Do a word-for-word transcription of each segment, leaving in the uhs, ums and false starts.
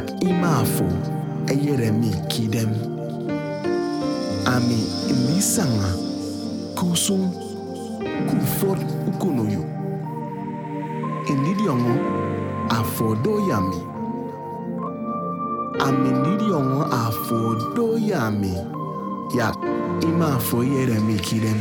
ak imafo eyeremi kidem. Ami lisanga kusum kufot ukunoyo. Inidiongo afodo yami. Ami nidiongo afodo yami. Yak imafo yeremi kidem.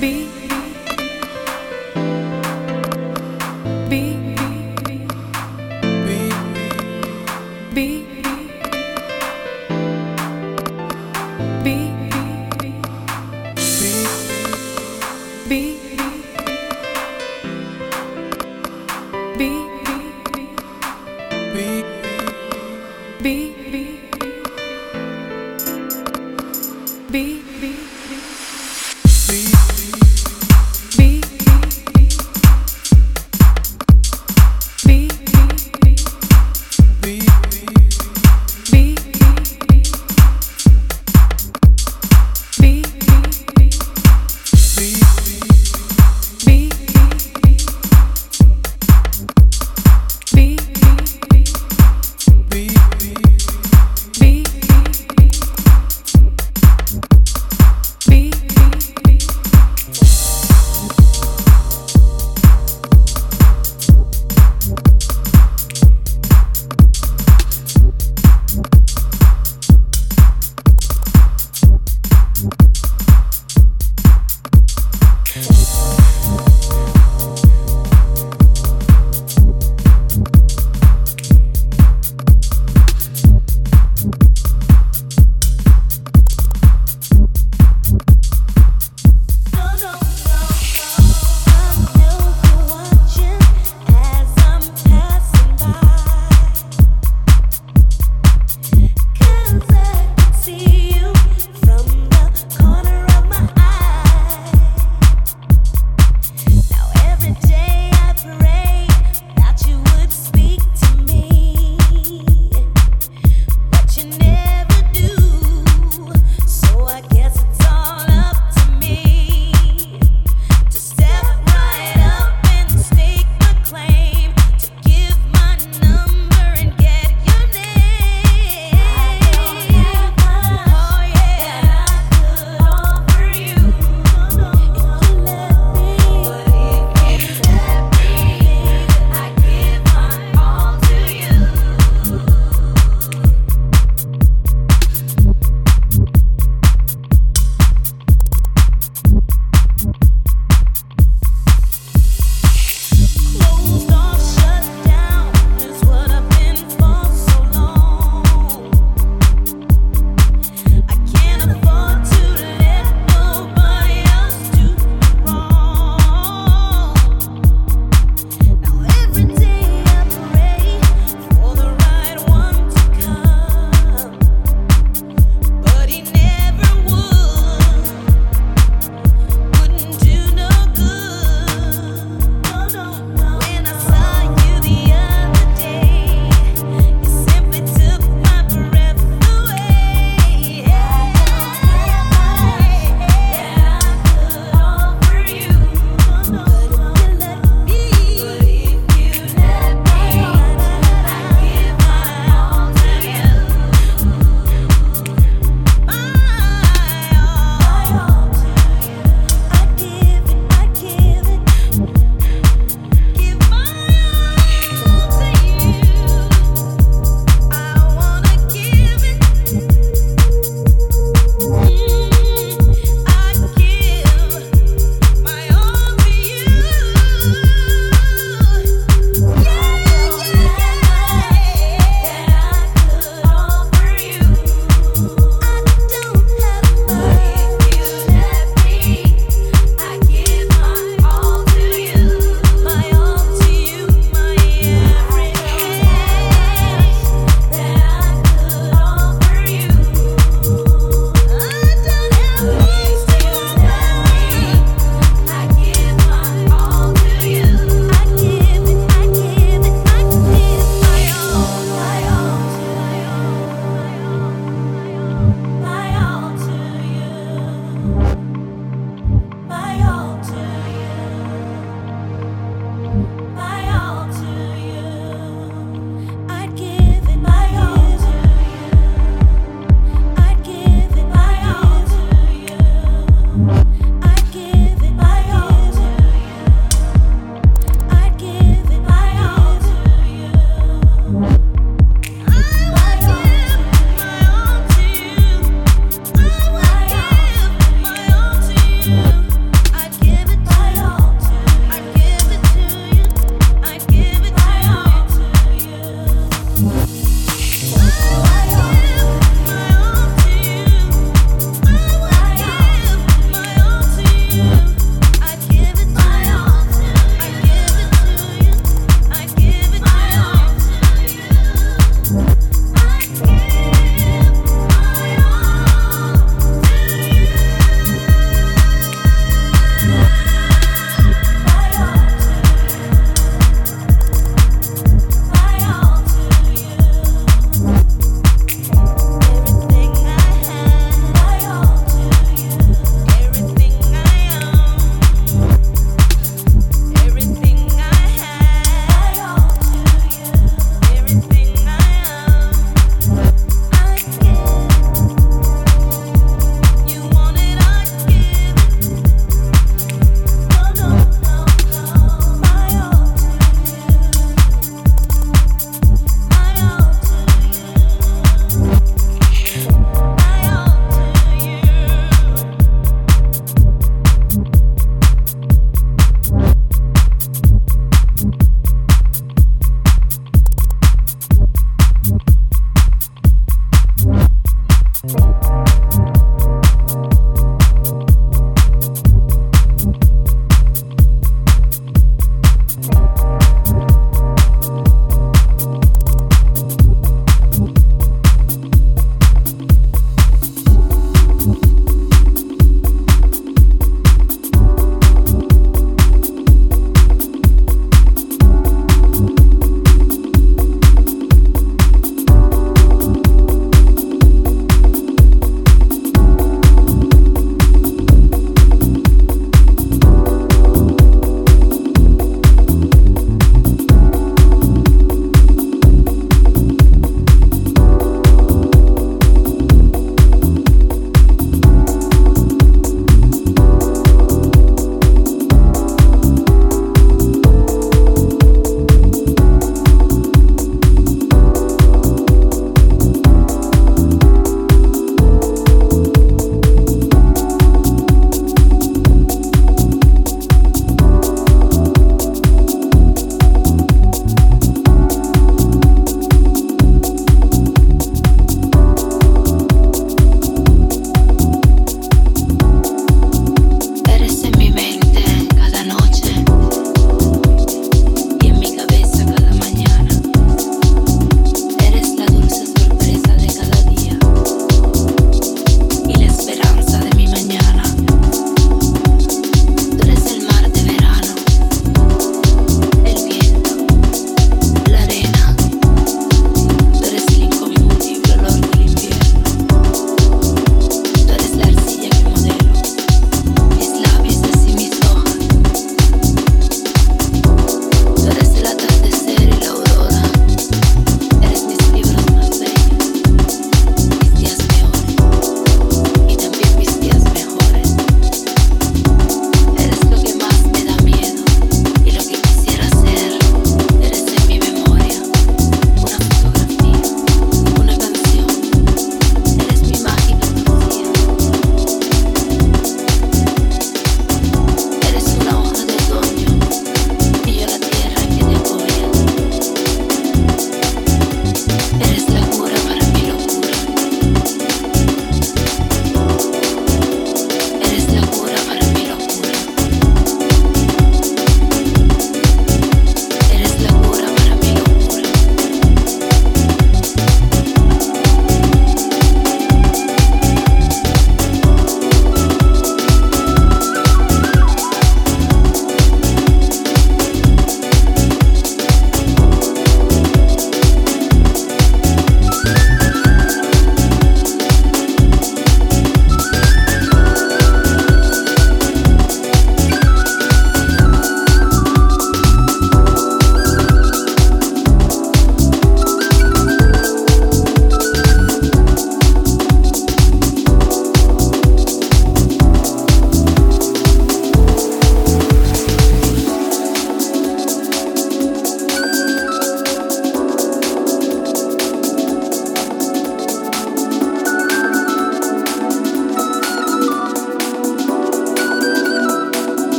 be be be be be be be be be be be be be be be be be be be be be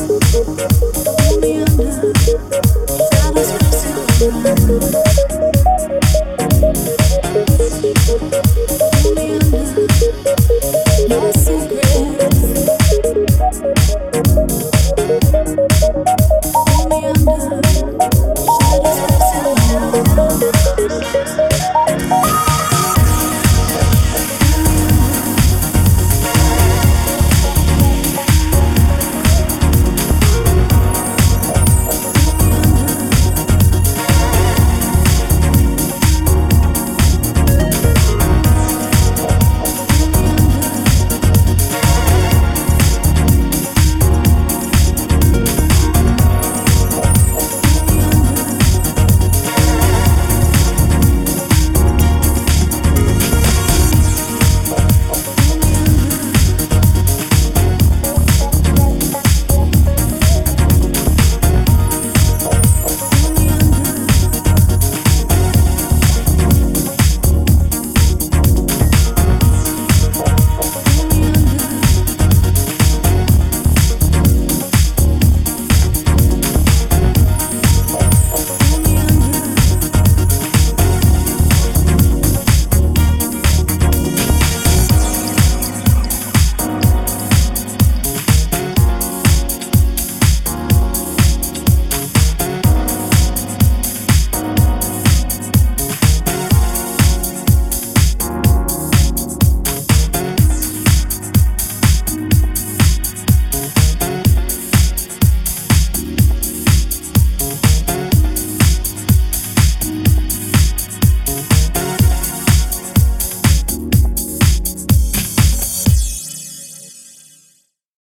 Your secret.